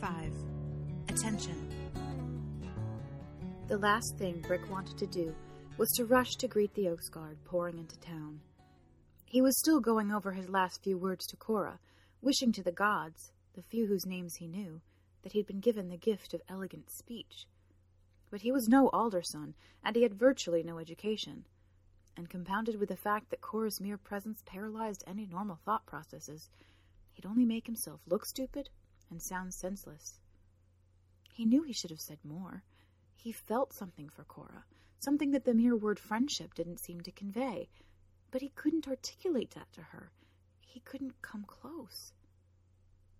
5. Attention. The last thing Brick wanted to do was to rush to greet the Oaks Guard pouring into town. He was still going over his last few words to Cora, wishing to the gods, the few whose names he knew, that he'd been given the gift of elegant speech. But he was no alderson, and he had virtually no education, and compounded with the fact that Cora's mere presence paralyzed any normal thought processes, he'd only make himself look stupid and sound senseless. He knew he should have said more. He felt something for Cora, something that the mere word friendship didn't seem to convey, but he couldn't articulate that to her. He couldn't come close.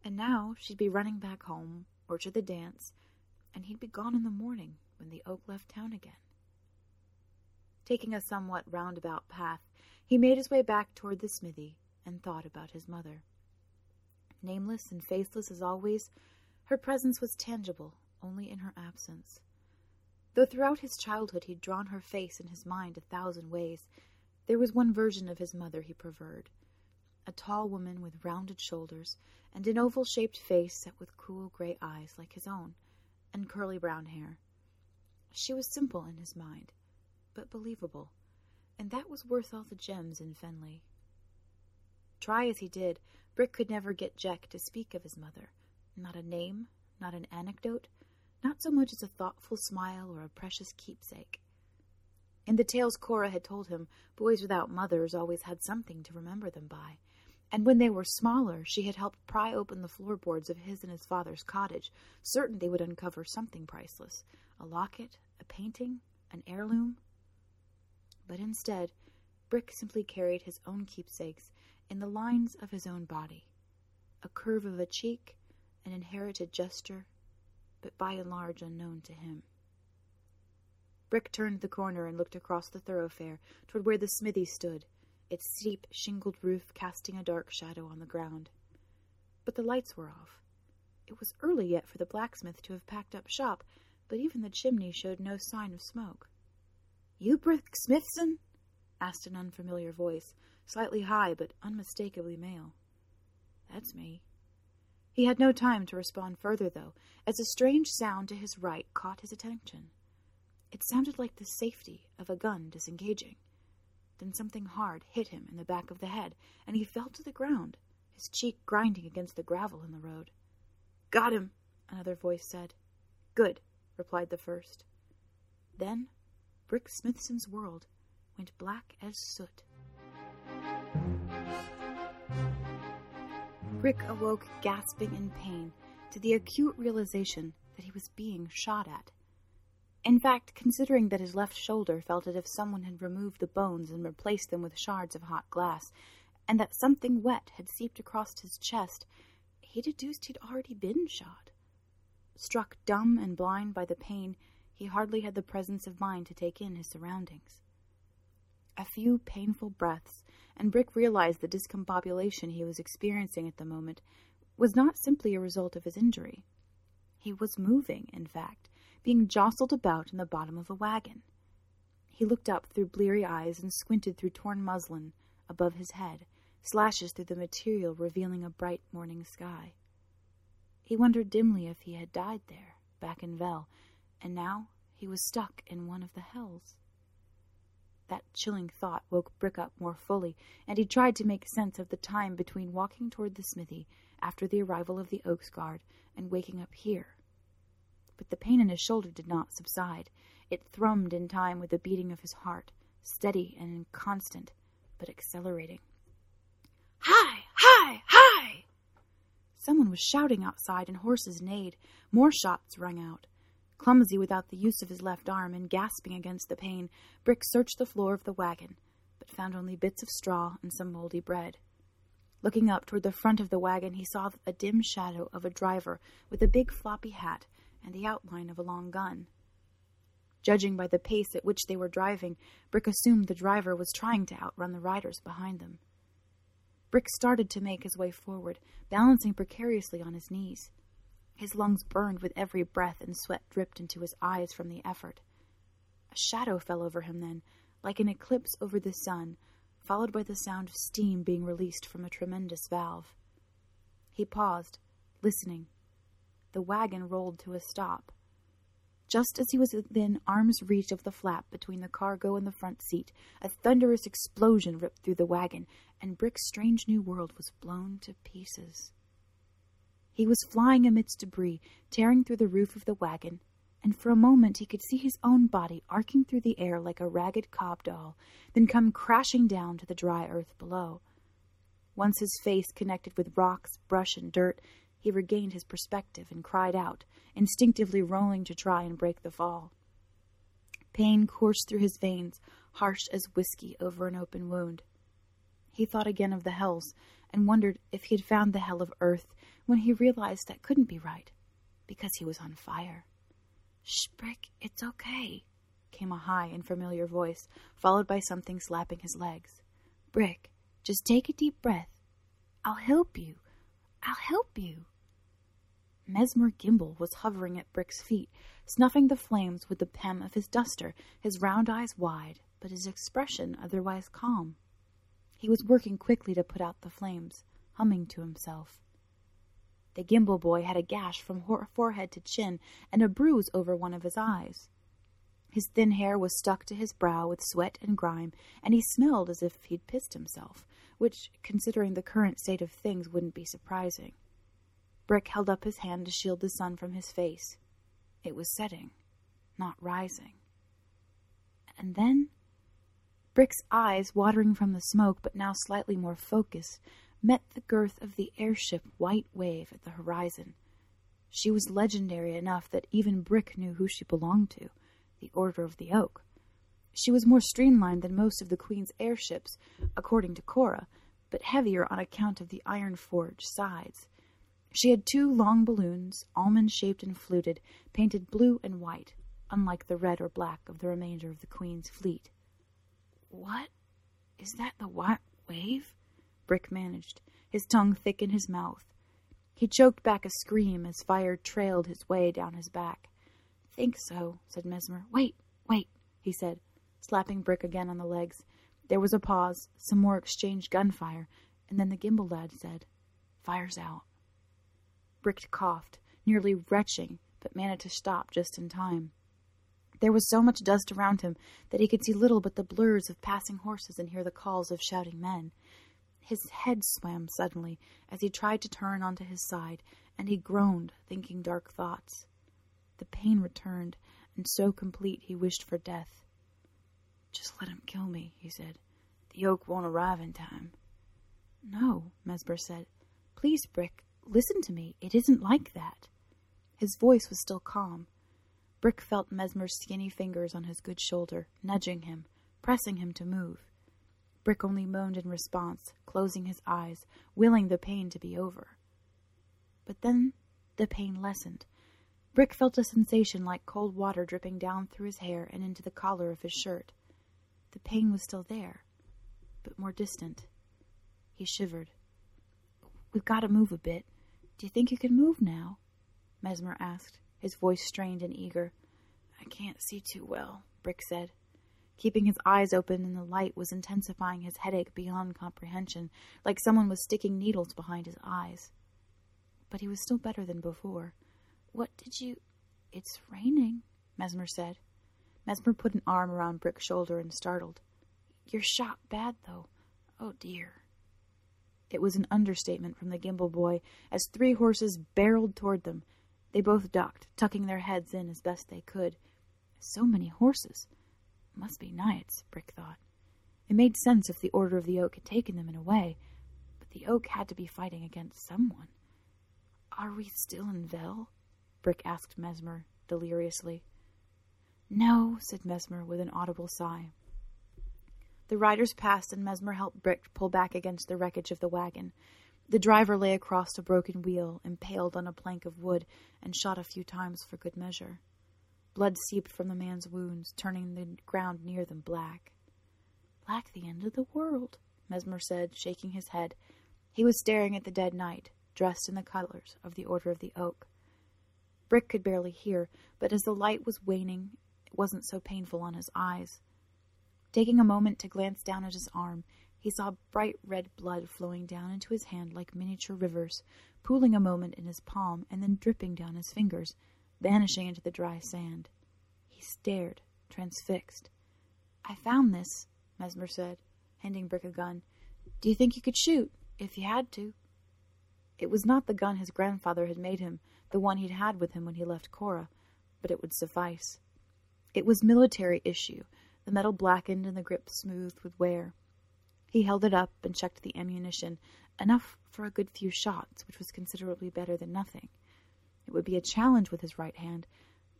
And now she'd be running back home, or to the dance, and he'd be gone in the morning when the Oak left town again. Taking a somewhat roundabout path, he made his way back toward the smithy and thought about his mother. Nameless and faceless as always, her presence was tangible only in her absence. Though throughout his childhood he'd drawn her face in his mind 1,000 ways, there was one version of his mother he preferred. A tall woman with rounded shoulders and an oval-shaped face set with cool gray eyes like his own, and curly brown hair. She was simple in his mind, but believable, and that was worth all the gems in Fenley. Try as he did, Brick could never get Jack to speak of his mother. Not a name, not an anecdote, not so much as a thoughtful smile or a precious keepsake. In the tales Cora had told him, boys without mothers always had something to remember them by, and when they were smaller she had helped pry open the floorboards of his and his father's cottage, certain they would uncover something priceless, a locket, a painting, an heirloom. But instead, Brick simply carried his own keepsakes in the lines of his own body, a curve of a cheek, an inherited gesture, but by and large unknown to him. Brick turned the corner and looked across the thoroughfare toward where the smithy stood, its steep, shingled roof casting a dark shadow on the ground. But the lights were off. It was early yet for the blacksmith to have packed up shop, but even the chimney showed no sign of smoke. "You Brick Smithson?" asked an unfamiliar voice, slightly high but unmistakably male. "That's me." He had no time to respond further, though, as a strange sound to his right caught his attention. It sounded like the safety of a gun disengaging. Then something hard hit him in the back of the head, and he fell to the ground, his cheek grinding against the gravel in the road. "Got him," another voice said. "Good," replied the first. Then Brick Smithson's world went black as soot. Brick awoke gasping in pain to the acute realization that he was being shot at. In fact, considering that his left shoulder felt as if someone had removed the bones and replaced them with shards of hot glass, and that something wet had seeped across his chest, he deduced he'd already been shot. Struck dumb and blind by the pain, he hardly had the presence of mind to take in his surroundings. A few painful breaths, and Brick realized the discombobulation he was experiencing at the moment was not simply a result of his injury. He was moving, in fact, being jostled about in the bottom of a wagon. He looked up through bleary eyes and squinted through torn muslin above his head, slashes through the material revealing a bright morning sky. He wondered dimly if he had died there, back in Vell, and now he was stuck in one of the hells. That chilling thought woke Brick up more fully, and he tried to make sense of the time between walking toward the smithy after the arrival of the Oaks Guard and waking up here. But the pain in his shoulder did not subside. It thrummed in time with the beating of his heart, steady and constant, but accelerating. "Hi! Hi! Hi!" Someone was shouting outside, and horses neighed. More shots rang out. Clumsy without the use of his left arm and gasping against the pain, Brick searched the floor of the wagon, but found only bits of straw and some moldy bread. Looking up toward the front of the wagon, he saw a dim shadow of a driver with a big floppy hat and the outline of a long gun. Judging by the pace at which they were driving, Brick assumed the driver was trying to outrun the riders behind them. Brick started to make his way forward, balancing precariously on his knees. His lungs burned with every breath, and sweat dripped into his eyes from the effort. A shadow fell over him then, like an eclipse over the sun, followed by the sound of steam being released from a tremendous valve. He paused, listening. the wagon rolled to a stop. Just as he was within arm's reach of the flap between the cargo and the front seat, a thunderous explosion ripped through the wagon, and Brick's strange new world was blown to pieces. He was flying amidst debris, tearing through the roof of the wagon, and for a moment he could see his own body arcing through the air like a ragged cob doll, then come crashing down to the dry earth below. Once his face connected with rocks, brush, and dirt, he regained his perspective and cried out, instinctively rolling to try and break the fall. Pain coursed through his veins, harsh as whiskey over an open wound. He thought again of the hells, and wondered if he had found the hell of earth, when he realized that couldn't be right, because he was on fire. "Shh, Brick, it's okay," came a high and familiar voice, followed by something slapping his legs. "Brick, just take a deep breath. I'll help you. I'll help you." Mesmer Gimble was hovering at Brick's feet, snuffing the flames with the hem of his duster, his round eyes wide, but his expression otherwise calm. He was working quickly to put out the flames, humming to himself. The Gimble boy had a gash from forehead to chin and a bruise over one of his eyes. His thin hair was stuck to his brow with sweat and grime, and he smelled as if he'd pissed himself, which, considering the current state of things, wouldn't be surprising. Brick held up his hand to shield the sun from his face. It was setting, not rising. And then, Brick's eyes, watering from the smoke but now slightly more focused, met the girth of the airship White Wave at the horizon. She was legendary enough that even Brick knew who she belonged to, the Order of the Oak. She was more streamlined than most of the Queen's airships, according to Cora, but heavier on account of the iron-forged sides. She had two long balloons, almond-shaped and fluted, painted blue and white, unlike the red or black of the remainder of the Queen's fleet. "What? Is that the White Wave?" Brick managed, his tongue thick in his mouth. He choked back a scream as fire trailed his way down his back. "Think so," said Mesmer. Wait, he said, slapping Brick again on the legs. There was a pause, some more exchanged gunfire, and then the Gimble lad said, "Fire's out." Brick coughed, nearly retching, but managed to stop just in time. There was so much dust around him that he could see little but the blurs of passing horses and hear the calls of shouting men. His head swam suddenly as he tried to turn onto his side, and he groaned, thinking dark thoughts. The pain returned, and so complete he wished for death. "Just let him kill me," he said. "The oak won't arrive in time." "No," Mesmer said. "Please, Brick, listen to me. It isn't like that." His voice was still calm. Brick felt Mesmer's skinny fingers on his good shoulder, nudging him, pressing him to move. Brick only moaned in response, closing his eyes, willing the pain to be over. But then the pain lessened. Brick felt a sensation like cold water dripping down through his hair and into the collar of his shirt. The pain was still there, but more distant. He shivered. "We've got to move a bit. Do you think you can move now?" Mesmer asked, his voice strained and eager. "I can't see too well," Brick said. Keeping his eyes open in the light was intensifying his headache beyond comprehension, like someone was sticking needles behind his eyes. But he was still better than before. "What did you—" "It's raining," Mesmer said. Mesmer put an arm around Brick's shoulder and startled. "You're shot bad, though. Oh, dear." It was an understatement from the Gimble boy as three horses barreled toward them. They both ducked, tucking their heads in as best they could. So many horses. Must be knights, Brick thought. It made sense if the Order of the Oak had taken them in a way, but the Oak had to be fighting against someone. "Are we still in Vell?" Brick asked Mesmer, deliriously. "No," said Mesmer with an audible sigh. The riders passed, and Mesmer helped Brick pull back against the wreckage of the wagon. The driver lay across a broken wheel, impaled on a plank of wood, and shot a few times for good measure. Blood seeped from the man's wounds, turning the ground near them black. "Black the end of the world," Mesmer said, shaking his head. He was staring at the dead knight, dressed in the colors of the Order of the Oak. Brick could barely hear, but as the light was waning, it wasn't so painful on his eyes. Taking a moment to glance down at his arm, he saw bright red blood flowing down into his hand like miniature rivers, pooling a moment in his palm and then dripping down his fingers, vanishing into the dry sand. He stared, transfixed. "I found this," Mesmer said, handing Brick a gun. "Do you think you could shoot, if you had to?" It was not the gun his grandfather had made him, the one he'd had with him when he left Cora, but it would suffice. It was military issue, the metal blackened and the grip smoothed with wear. He held it up and checked the ammunition, enough for a good few shots, which was considerably better than nothing. It would be a challenge with his right hand,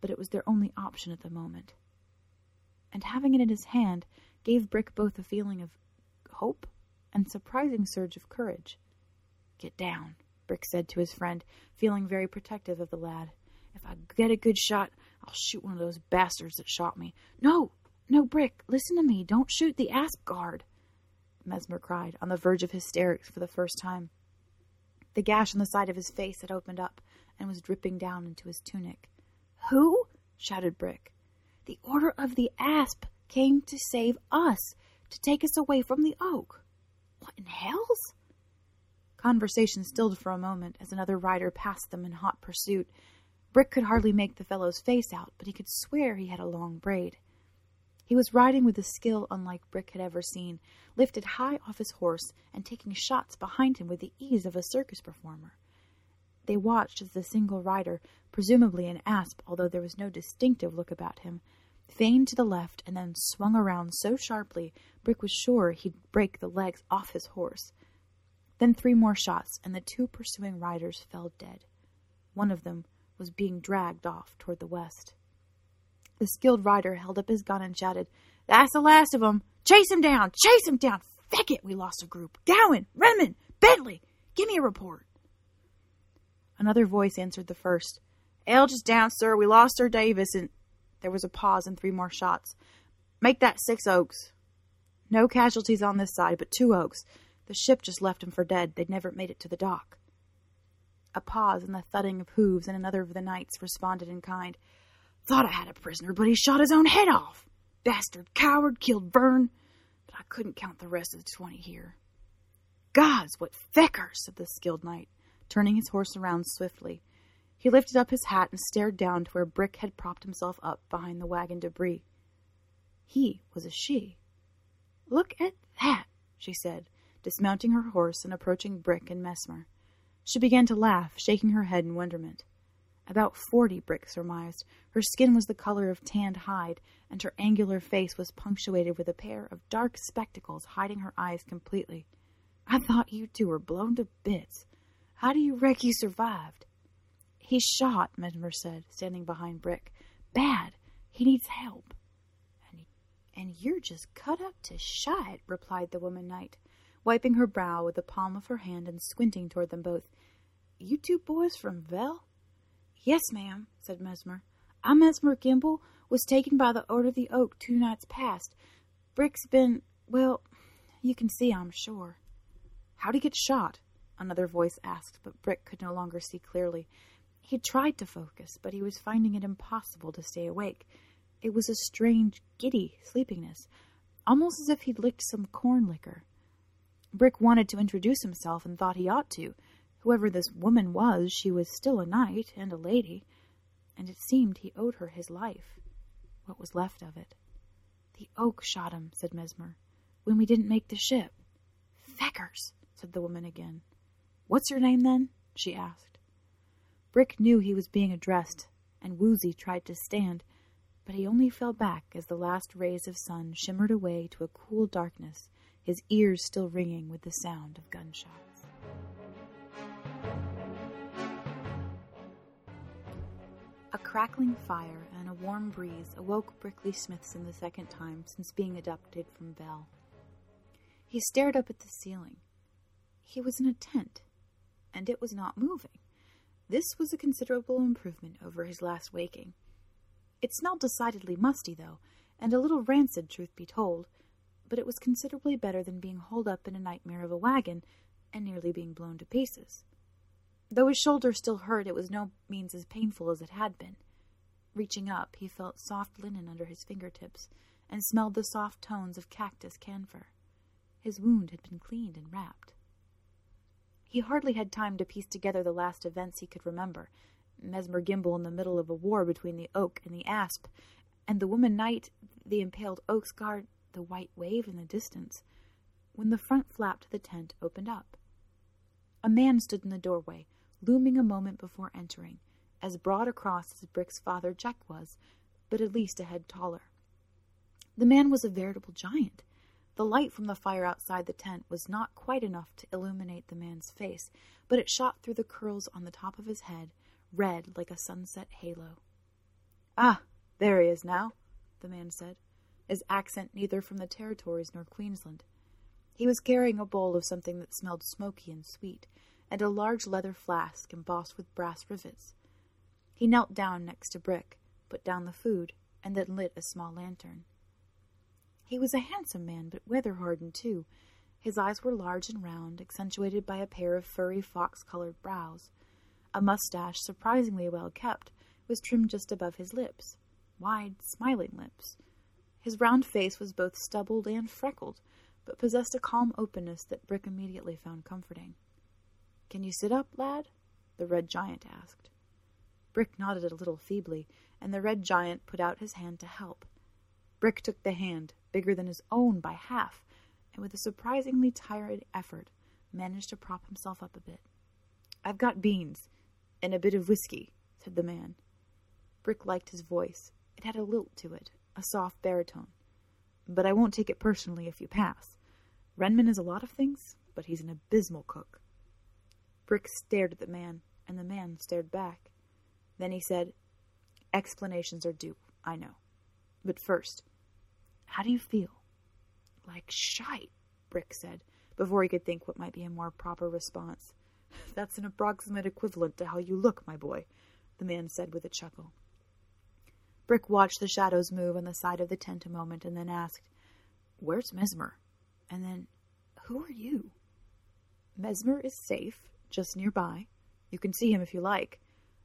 but it was their only option at the moment. And having it in his hand gave Brick both a feeling of hope and a surprising surge of courage. "Get down," Brick said to his friend, feeling very protective of the lad. "If I get a good shot, I'll shoot one of those bastards that shot me." No, Brick, listen to me. Don't shoot the Asp guard," Mesmer cried, on the verge of hysterics for the first time. The gash on the side of his face had opened up and was dripping down into his tunic. "Who?" shouted Brick. "The Order of the Asp came to save us, to take us away from the oak. What in hell's?" Conversation stilled for a moment as another rider passed them in hot pursuit. Brick could hardly make the fellow's face out, but he could swear he had a long braid. He was riding with a skill unlike Brick had ever seen, lifted high off his horse and taking shots behind him with the ease of a circus performer. They watched as the single rider, presumably an asp, although there was no distinctive look about him, feigned to the left and then swung around so sharply Brick was sure he'd break the legs off his horse. Then 3 more shots, and the 2 pursuing riders fell dead. One of them was being dragged off toward the west. The skilled rider held up his gun and shouted, "That's the last of 'em! Chase him down! Chase him down! Feck it, we lost a group! Gowan! Renman! Bentley! Give me a report!" Another voice answered the first. "Elge is down, sir. We lost Sir Davis, and—" There was a pause and 3 more shots. "Make that 6 oaks. No casualties on this side, but 2 oaks. The ship just left him for dead. They'd never made it to the dock." A pause and the thudding of hooves, and another of the knights responded in kind. "Thought I had a prisoner, but he shot his own head off. Bastard coward, killed Vern, but I couldn't count the rest of the 20 here." "Gods, what feckers!" said the skilled knight, turning his horse around swiftly. He lifted up his hat and stared down to where Brick had propped himself up behind the wagon debris. He was a she. "Look at that," she said, dismounting her horse and approaching Brick and Mesmer. She began to laugh, shaking her head in wonderment. About 40, Brick surmised. Her skin was the color of tanned hide, and her angular face was punctuated with a pair of dark spectacles hiding her eyes completely. "I thought you two were blown to bits. How do you reckon you survived?" "He shot," Mesmer said, standing behind Brick. "Bad. He needs help." And you're just cut up to shite," replied the woman knight, wiping her brow with the palm of her hand and squinting toward them both. "You two boys from Vell?" "Yes, ma'am," said Mesmer. "I'm Mesmer Gimble, was taken by the Order of the Oak 2 nights past. Brick's been, well, you can see, I'm sure." "How'd he get shot?" another voice asked, but Brick could no longer see clearly. He tried to focus, but he was finding it impossible to stay awake. It was a strange, giddy sleepiness, almost as if he'd licked some corn liquor. Brick wanted to introduce himself and thought he ought to. Whoever this woman was, she was still a knight and a lady, and it seemed he owed her his life, what was left of it. "The oak shot him," said Mesmer, "when we didn't make the ship." "Feckers," said the woman again. "What's your name, then?" she asked. Brick knew he was being addressed, and Woozy tried to stand, but he only fell back as the last rays of sun shimmered away to a cool darkness, his ears still ringing with the sound of gunshots. A crackling fire and a warm breeze awoke Brickley Smithson the second time since being adopted from Vell. He stared up at the ceiling. He was in a tent, and it was not moving. This was a considerable improvement over his last waking. It smelled decidedly musty, though, and a little rancid, truth be told, but it was considerably better than being holed up in a nightmare of a wagon and nearly being blown to pieces. Though his shoulder still hurt, it was no means as painful as it had been. Reaching up, he felt soft linen under his fingertips, and smelled the soft tones of cactus camphor. His wound had been cleaned and wrapped. He hardly had time to piece together the last events he could remember. Mesmer Gimble in the middle of a war between the Oak and the Asp, and the woman knight, the impaled Oak's guard, the White Wave in the distance, when the front flap to the tent opened up. A man stood in the doorway, looming a moment before entering, as broad across as Brick's father Jack was, but at least a head taller. The man was a veritable giant. The light from the fire outside the tent was not quite enough to illuminate the man's face, but it shot through the curls on the top of his head, red like a sunset halo. "Ah, there he is now," the man said, his accent neither from the Territories nor Queensland. He was carrying a bowl of something that smelled smoky and sweet, and a large leather flask embossed with brass rivets. He knelt down next to Brick, put down the food, and then lit a small lantern. He was a handsome man, but weather-hardened too. His eyes were large and round, accentuated by a pair of furry fox-colored brows. A mustache, surprisingly well kept, was trimmed just above his lips, wide, smiling lips. His round face was both stubbled and freckled, but possessed a calm openness that Brick immediately found comforting. "Can you sit up, lad?" the Red Giant asked. Brick nodded a little feebly, and the Red Giant put out his hand to help. Brick took the hand, bigger than his own by half, and with a surprisingly tired effort, managed to prop himself up a bit. "I've got beans, and a bit of whiskey," said the man. Brick liked his voice. It had a lilt to it, a soft baritone. "But I won't take it personally if you pass. Renman is a lot of things, but he's an abysmal cook." Brick stared at the man, and the man stared back. Then he said, "Explanations are due, I know. But first, how do you feel?" "Like shite," Brick said, before he could think what might be a more proper response. "That's an approximate equivalent to how you look, my boy," the man said with a chuckle. Brick watched the shadows move on the side of the tent a moment and then asked, "Where's Mesmer?" And then, "Who are you?" "Mesmer is safe, just nearby. You can see him if you like.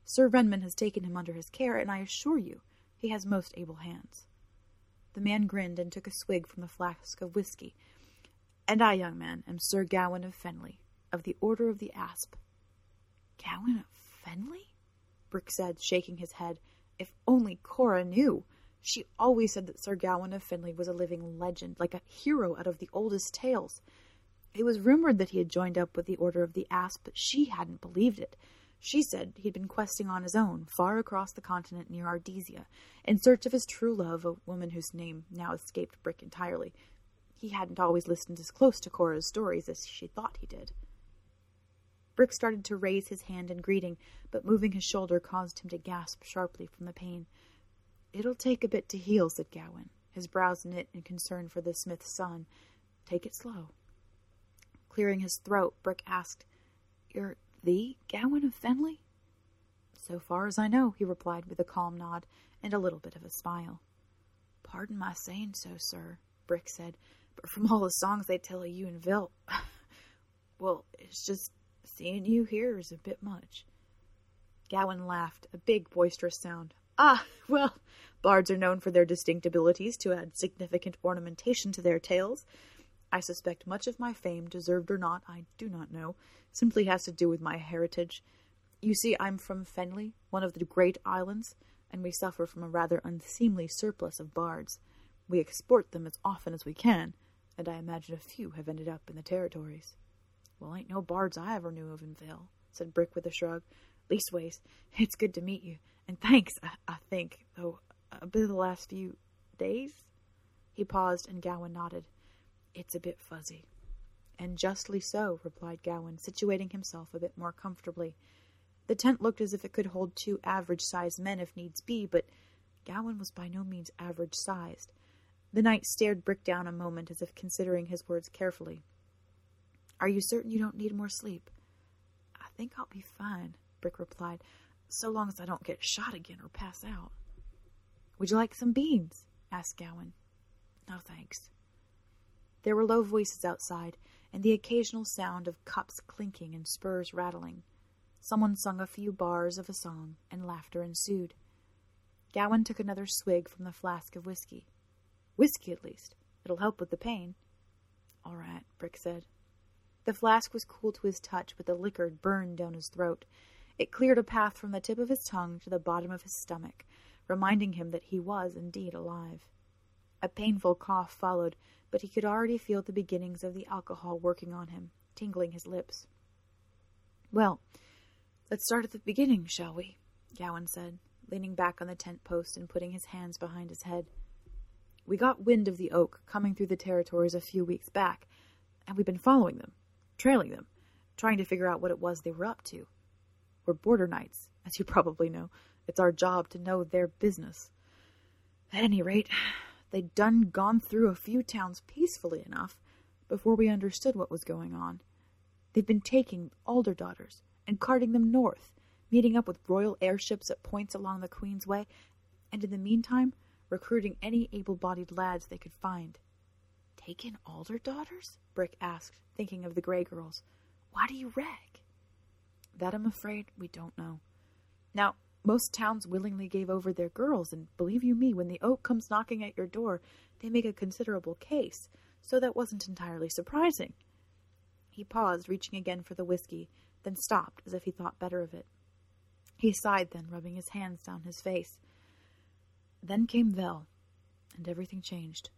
Sir Renman has taken him under his care, and I assure you, he has most able hands." The man grinned and took a swig from the flask of whiskey. "And I, young man, am Sir Gawain of Fenley, of the Order of the Asp." "Gawain of Fenley?" Brick said, shaking his head. If only Cora knew! She always said that Sir Gawain of Fenley was a living legend, like a hero out of the oldest tales. It was rumored that he had joined up with the Order of the Asp, but she hadn't believed it. She said he'd been questing on his own, far across the continent near Ardesia, in search of his true love, a woman whose name now escaped Brick entirely. He hadn't always listened as close to Cora's stories as she thought he did. Brick started to raise his hand in greeting, but moving his shoulder caused him to gasp sharply from the pain. "It'll take a bit to heal," said Gawain, his brows knit in concern for the smith's son. "Take it slow." Clearing his throat, Brick asked, "You're the Gawain of Fenley?" "So far as I know," he replied with a calm nod and a little bit of a smile. "Pardon my saying so, sir," Brick said, "but from all the songs they tell of you and Vell, well, it's just... seeing you here is a bit much." Gawain laughed, a big, boisterous sound. "Ah, well, bards are known for their distinct abilities to add significant ornamentation to their tales. I suspect much of my fame, deserved or not, I do not know, simply has to do with my heritage. You see, I'm from Fenley, one of the great islands, and we suffer from a rather unseemly surplus of bards. We export them as often as we can, and I imagine a few have ended up in the Territories." "Well, ain't no bards I ever knew of in Vell," said Brick with a shrug. "Leastways, it's good to meet you, and thanks, I think, though a bit of the last few days?" He paused, and Gawain nodded. "It's a bit fuzzy." "And justly so," replied Gawain, situating himself a bit more comfortably. The tent looked as if it could hold two average-sized men if needs be, but Gawain was by no means average-sized. The knight stared Brick down a moment as if considering his words carefully. "Are you certain you don't need more sleep?" "I think I'll be fine," Brick replied, "so long as I don't get shot again or pass out." "Would you like some beans?" asked Gawain. "No, thanks." There were low voices outside, and the occasional sound of cups clinking and spurs rattling. Someone sung a few bars of a song, and laughter ensued. Gawain took another swig from the flask of whiskey. "Whiskey, at least. It'll help with the pain." "All right," Brick said. The flask was cool to his touch, but the liquor burned down his throat. It cleared a path from the tip of his tongue to the bottom of his stomach, reminding him that he was indeed alive. A painful cough followed, but he could already feel the beginnings of the alcohol working on him, tingling his lips. "Well, let's start at the beginning, shall we?" Gawain said, leaning back on the tent post and putting his hands behind his head. "We got wind of the Oak coming through the territories a few weeks back, and we've been following them, trailing them, trying to figure out what it was they were up to. We're border knights, as you probably know. It's our job to know their business. At any rate, they'd done gone through a few towns peacefully enough before we understood what was going on. They've been taking Alder Daughters and carting them north, meeting up with royal airships at points along the Queen's Way, and in the meantime, recruiting any able-bodied lads they could find." "Taken Alder Daughters?" Brick asked, thinking of the Grey Girls. "Why do you wreck?" "That, I'm afraid, we don't know. Now, most towns willingly gave over their girls, and believe you me, when the Oak comes knocking at your door, they make a considerable case, so that wasn't entirely surprising." He paused, reaching again for the whiskey, then stopped as if he thought better of it. He sighed then, rubbing his hands down his face. "Then came Vell, and everything changed.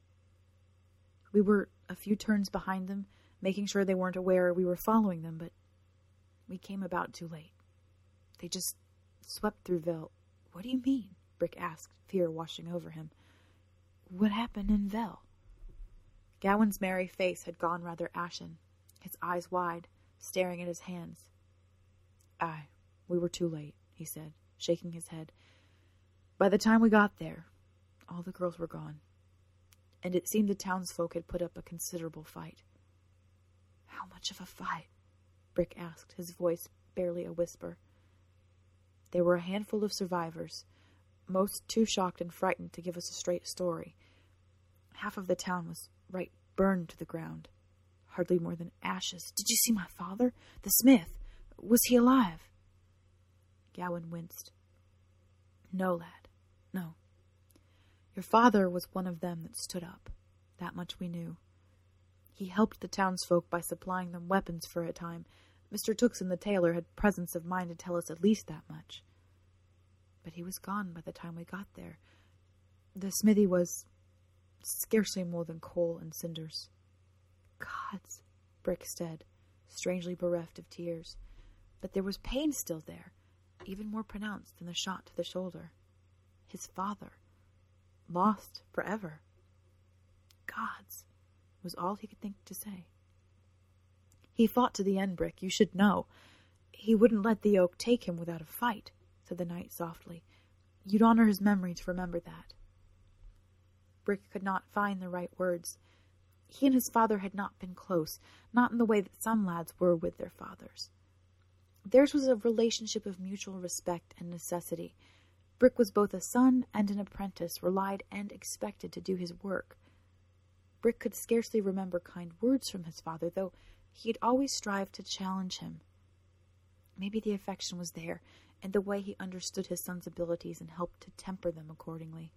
We were a few turns behind them, making sure they weren't aware we were following them, but we came about too late. They just swept through Vell." "What do you mean?" Brick asked, fear washing over him. "What happened in Vell?" Gawain's merry face had gone rather ashen, his eyes wide, staring at his hands. "Aye, we were too late," he said, shaking his head. "By the time we got there, all the girls were gone, and it seemed the townsfolk had put up a considerable fight." "How much of a fight?" Brick asked, his voice barely a whisper. "There were a handful of survivors, most too shocked and frightened to give us a straight story. Half of the town was right burned to the ground, hardly more than ashes." "Did you see my father, the smith? Was he alive?" Gawain winced. "No, lad, no. Your father was one of them that stood up. That much we knew. He helped the townsfolk by supplying them weapons for a time. Mr. Tuxen the tailor had presence of mind to tell us at least that much. But he was gone by the time we got there. The smithy was scarcely more than coal and cinders." "Gods," Brick said, strangely bereft of tears. But there was pain still there, even more pronounced than the shot to the shoulder. His father, lost forever. "Gods," was all he could think to say. "He fought to the end, Brick. You should know. He wouldn't let the Oak take him without a fight," said the knight softly. "You'd honor his memory to remember that." Brick could not find the right words. He and his father had not been close, not in the way that some lads were with their fathers. Theirs was a relationship of mutual respect and necessity. Brick was both a son and an apprentice, relied and expected to do his work. Brick could scarcely remember kind words from his father, though he had always strived to challenge him. Maybe the affection was there, and the way he understood his son's abilities and helped to temper them accordingly.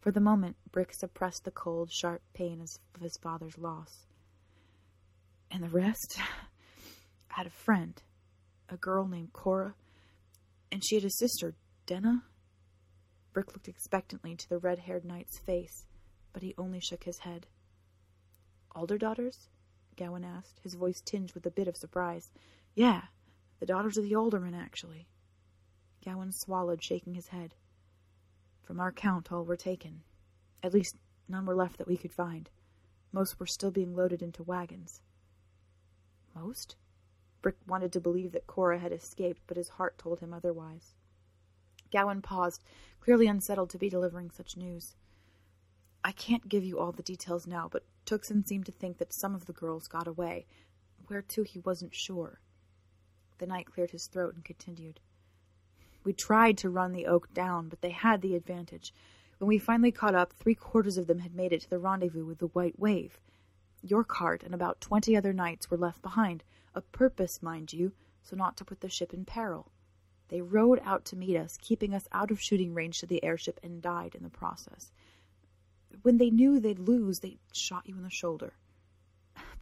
For the moment, Brick suppressed the cold, sharp pain of his father's loss. "And the rest? I had a friend, a girl named Cora, and she had a sister, Denna." Brick looked expectantly into the red-haired knight's face, but he only shook his head. "Alder Daughters?" Gawain asked, his voice tinged with a bit of surprise. "Yeah, the daughters of the Alderman, actually." Gawain swallowed, shaking his head. "From our count, all were taken. At least, none were left that we could find. Most were still being loaded into wagons." "Most?" Brick wanted to believe that Cora had escaped, but his heart told him otherwise. Gawain paused, clearly unsettled to be delivering such news. "I can't give you all the details now, but Tuxen seemed to think that some of the girls got away, where to he wasn't sure." The knight cleared his throat and continued. "We tried to run the Oak down, but they had the advantage. When we finally caught up, 3/4 of them had made it to the rendezvous with the White Wave. Your cart and about 20 other knights were left behind, a purpose, mind you, so not to put the ship in peril. They rowed out to meet us, keeping us out of shooting range to the airship, and died in the process. When they knew they'd lose, they shot you in the shoulder."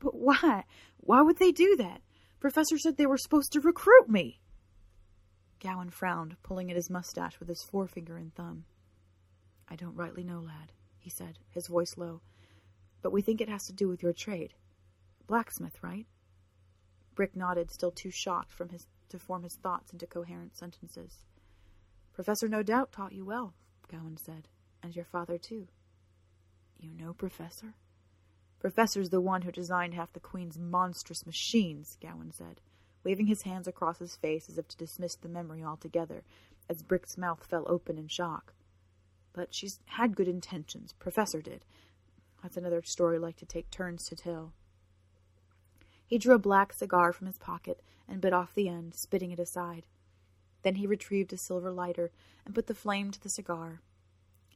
But why? Why would they do that? Professor said they were supposed to recruit me. Gowan frowned, pulling at his mustache with his forefinger and thumb. I don't rightly know, lad, he said, his voice low. But we think it has to do with your trade. Blacksmith, right? Brick nodded, still too shocked to form his thoughts into coherent sentences. Professor no doubt taught you well, Gowan said, and your father too. You know Professor? Professor's the one who designed half the Queen's monstrous machines, Gowan said, waving his hands across his face as if to dismiss the memory altogether, as Brick's mouth fell open in shock. But she's had good intentions, Professor did. That's another story like to take turns to tell. He drew a black cigar from his pocket and bit off the end, spitting it aside. Then he retrieved a silver lighter and put the flame to the cigar.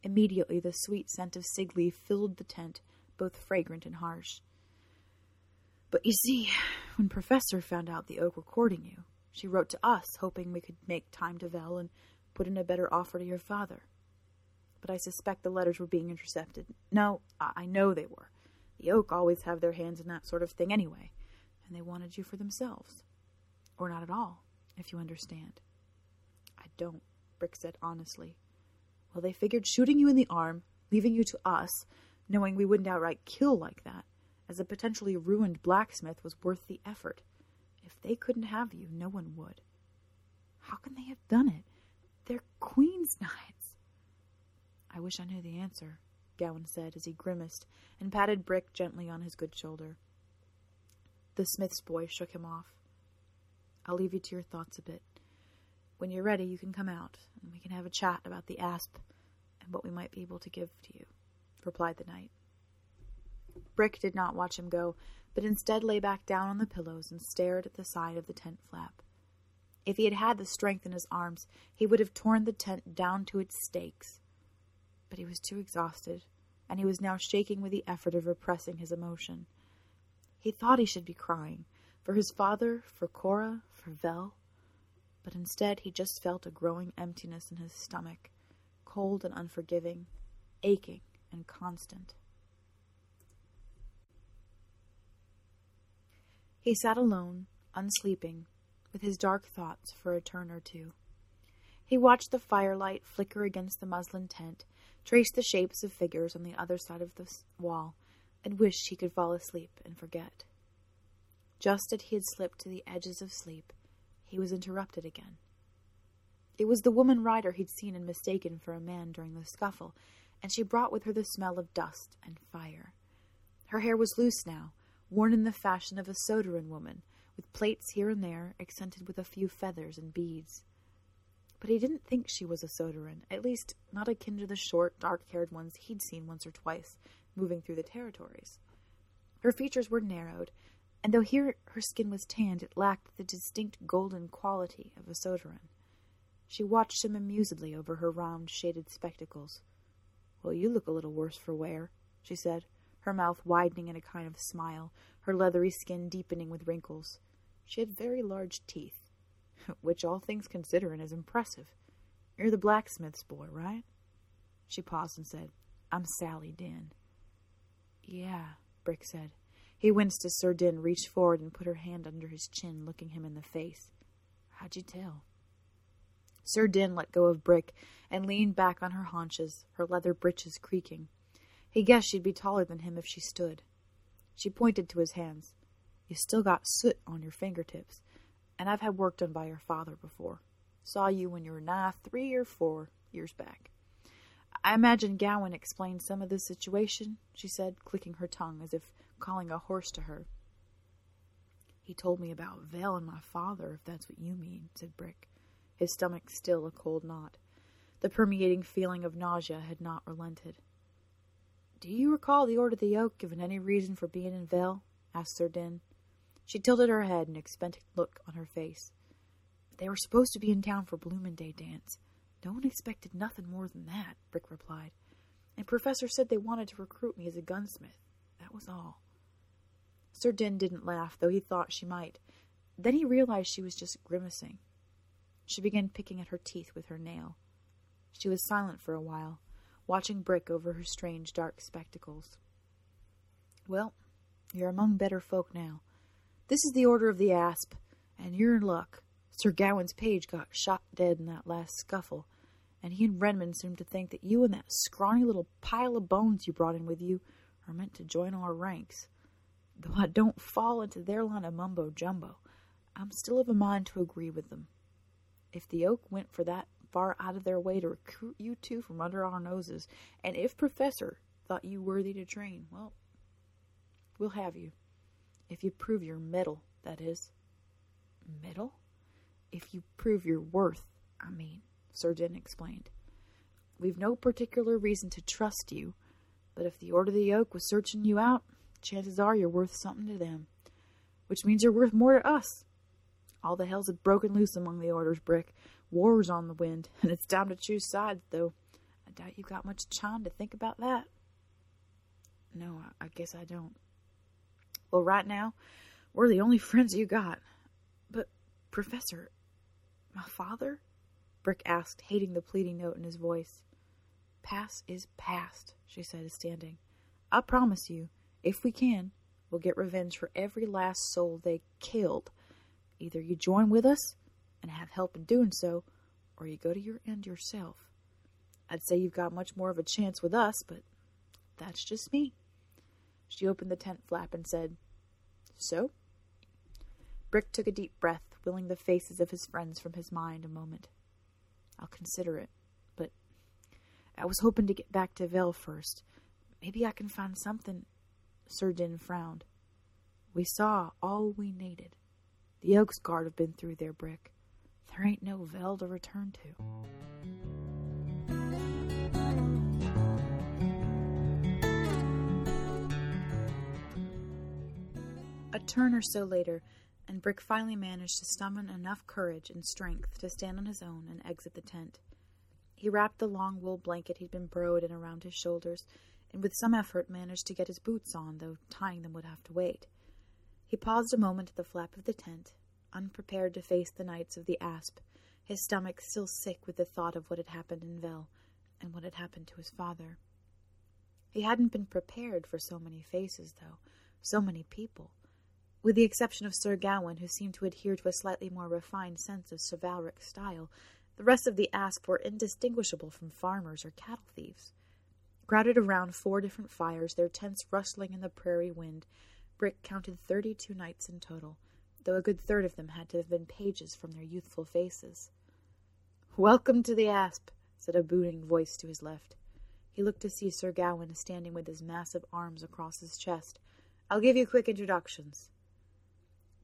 Immediately the sweet scent of cig leaf filled the tent, both fragrant and harsh. But you see, when Professor found out the oak were courting you, she wrote to us, hoping we could make time to Vell and put in a better offer to your father. But I suspect the letters were being intercepted. No, I know they were. The oak always have their hands in that sort of thing anyway, and they wanted you for themselves. Or not at all, if you understand. I don't, Brick said honestly. Well, they figured shooting you in the arm, leaving you to us, knowing we wouldn't outright kill like that, as a potentially ruined blacksmith was worth the effort. If they couldn't have you, no one would. How can they have done it? They're Queen's Knights. I wish I knew the answer, Gowan said as he grimaced and patted Brick gently on his good shoulder. The smith's boy shook him off. I'll leave you to your thoughts a bit. When you're ready, you can come out, and we can have a chat about the asp and what we might be able to give to you, replied the knight. Brick did not watch him go, but instead lay back down on the pillows and stared at the side of the tent flap. If he had had the strength in his arms, he would have torn the tent down to its stakes. But he was too exhausted, and he was now shaking with the effort of repressing his emotion. He thought he should be crying, for his father, for Cora, for Vell, but instead he just felt a growing emptiness in his stomach, cold and unforgiving, aching and constant. He sat alone, unsleeping, with his dark thoughts for a turn or two. He watched the firelight flicker against the muslin tent, traced the shapes of figures on the other side of the wall, and wished he could fall asleep and forget. Just as he had slipped to the edges of sleep, he was interrupted again. It was the woman rider he'd seen and mistaken for a man during the scuffle, and she brought with her the smell of dust and fire. Her hair was loose now, worn in the fashion of a Sodoran woman, with plaits here and there, accented with a few feathers and beads. But he didn't think she was a Sodoran, at least not akin to the short, dark-haired ones he'd seen once or twice, moving through the territories. Her features were narrowed, and though here her skin was tanned, it lacked the distinct golden quality of a Sodoran. She watched him amusedly over her round, shaded spectacles. "Well, you look a little worse for wear," she said, her mouth widening in a kind of smile, her leathery skin deepening with wrinkles. She had very large teeth, which, all things considering, is impressive. "You're the blacksmith's boy, right?" She paused and said, "I'm Sally Din." "Yeah," Brick said. He winced as Sir Din reached forward and put her hand under his chin, looking him in the face. "How'd you tell?" Sir Din let go of Brick and leaned back on her haunches, her leather breeches creaking. He guessed she'd be taller than him if she stood. She pointed to his hands. "You still got soot on your fingertips, and I've had work done by your father before. Saw you when you were nigh 3 or 4 years back. I imagine Gowan explained some of the situation," she said, clicking her tongue as if calling a horse to her. "He told me about Vell and my father, if that's what you mean," said Brick, his stomach still a cold knot. The permeating feeling of nausea had not relented. "Do you recall the Order of the Oak giving any reason for being in Vell?" asked Sir Din. She tilted her head, an expectant look on her face. "They were supposed to be in town for Blooming Day dance. No one expected nothing more than that," Brick replied. "And Professor said they wanted to recruit me as a gunsmith. That was all." Sir Din didn't laugh, though he thought she might. Then he realized she was just grimacing. She began picking at her teeth with her nail. She was silent for a while, watching Brick over her strange dark spectacles. "Well, You're among better folk now. This is the Order of the Asp, and you're in luck. Sir Gawain's page got shot dead in that last scuffle, and he and Renman seem to think that you and that scrawny little pile of bones you brought in with you are meant to join our ranks. Though I don't fall into their line of mumbo-jumbo, I'm still of a mind to agree with them. If the Oak went for that far out of their way to recruit you two from under our noses, and if Professor thought you worthy to train, well, we'll have you. If you prove your mettle, that is. Mettle? If you prove your worth, I mean, Sir Din explained. We've no particular reason to trust you, but if the Order of the Oak was searching you out, chances are you're worth something to them, which means you're worth more to us. All the hells have broken loose among the Orders, Brick. War's on the wind, and it's time to choose sides, though. I doubt you've got much time to think about that. No, I guess I don't. Well, right now, we're the only friends you got. But, Professor... My father? Brick asked, hating the pleading note in his voice. Past is past, she said, standing. I promise you, if we can, we'll get revenge for every last soul they killed. Either you join with us and have help in doing so, or you go to your end yourself. I'd say you've got much more of a chance with us, but that's just me. She opened the tent flap and said, So? Brick took a deep breath, willing the faces of his friends from his mind a moment. I'll consider it, but I was hoping to get back to Vell first. Maybe I can find something. Sir Din frowned. We saw all we needed. The Oak's guard have been through their Brick. There ain't no Vell to return to. A turn or so later, and Brick finally managed to summon enough courage and strength to stand on his own and exit the tent. He wrapped the long wool blanket he'd been burrowed in around his shoulders, and with some effort managed to get his boots on, though tying them would have to wait. He paused a moment at the flap of the tent, unprepared to face the Knights of the Asp, his stomach still sick with the thought of what had happened in Vell, and what had happened to his father. He hadn't been prepared for so many faces, though, so many people. With the exception of Sir Gawain, who seemed to adhere to a slightly more refined sense of chivalric style, the rest of the Asp were indistinguishable from farmers or cattle thieves. Crowded around 4 different fires, their tents rustling in the prairie wind, Brick counted 32 knights in total, though a good third of them had to have been pages from their youthful faces. "Welcome to the Asp," said a booming voice to his left. He looked to see Sir Gawain standing with his massive arms across his chest. "I'll give you quick introductions."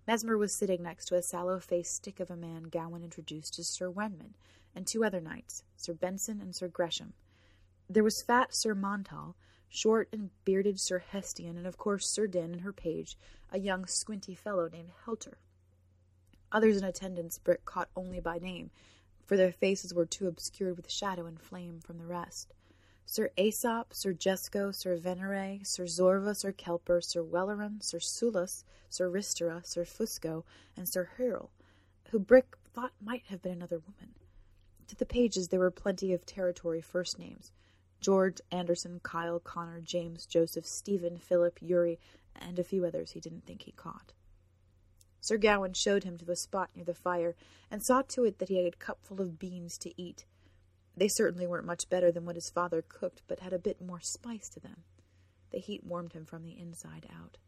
Mesmer was sitting next to a sallow-faced stick of a man Gawain introduced as Sir Renman, and 2 other knights, Sir Benson and Sir Gresham. There was fat Sir Montal, short and bearded Sir Hestian, and of course Sir Din and her page, a young squinty fellow named Helter. Others in attendance Brick caught only by name, for their faces were too obscured with shadow and flame from the rest. Sir Aesop, Sir Jesco, Sir Venere, Sir Zorva, Sir Kelper, Sir Wellerun, Sir Sulus, Sir Ristera, Sir Fusco, and Sir Hurl, who Brick thought might have been another woman. To the pages there were plenty of territory first names: George, Anderson, Kyle, Connor, James, Joseph, Stephen, Philip, Uri, and a few others he didn't think he caught. Sir Gawain showed him to a spot near the fire, and saw to it that he had a cupful of beans to eat. They certainly weren't much better than what his father cooked, but had a bit more spice to them. The heat warmed him from the inside out.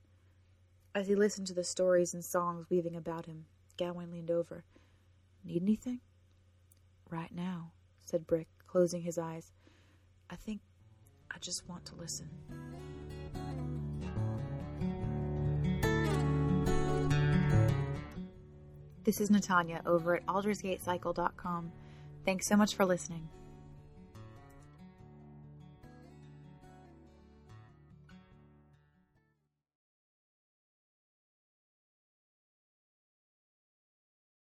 As he listened to the stories and songs weaving about him, Gawain leaned over. "Need anything?" "Right now," said Brick, closing his eyes. "I think I just want to listen." This is Natanya over at aldersgatecycle.com. Thanks so much for listening.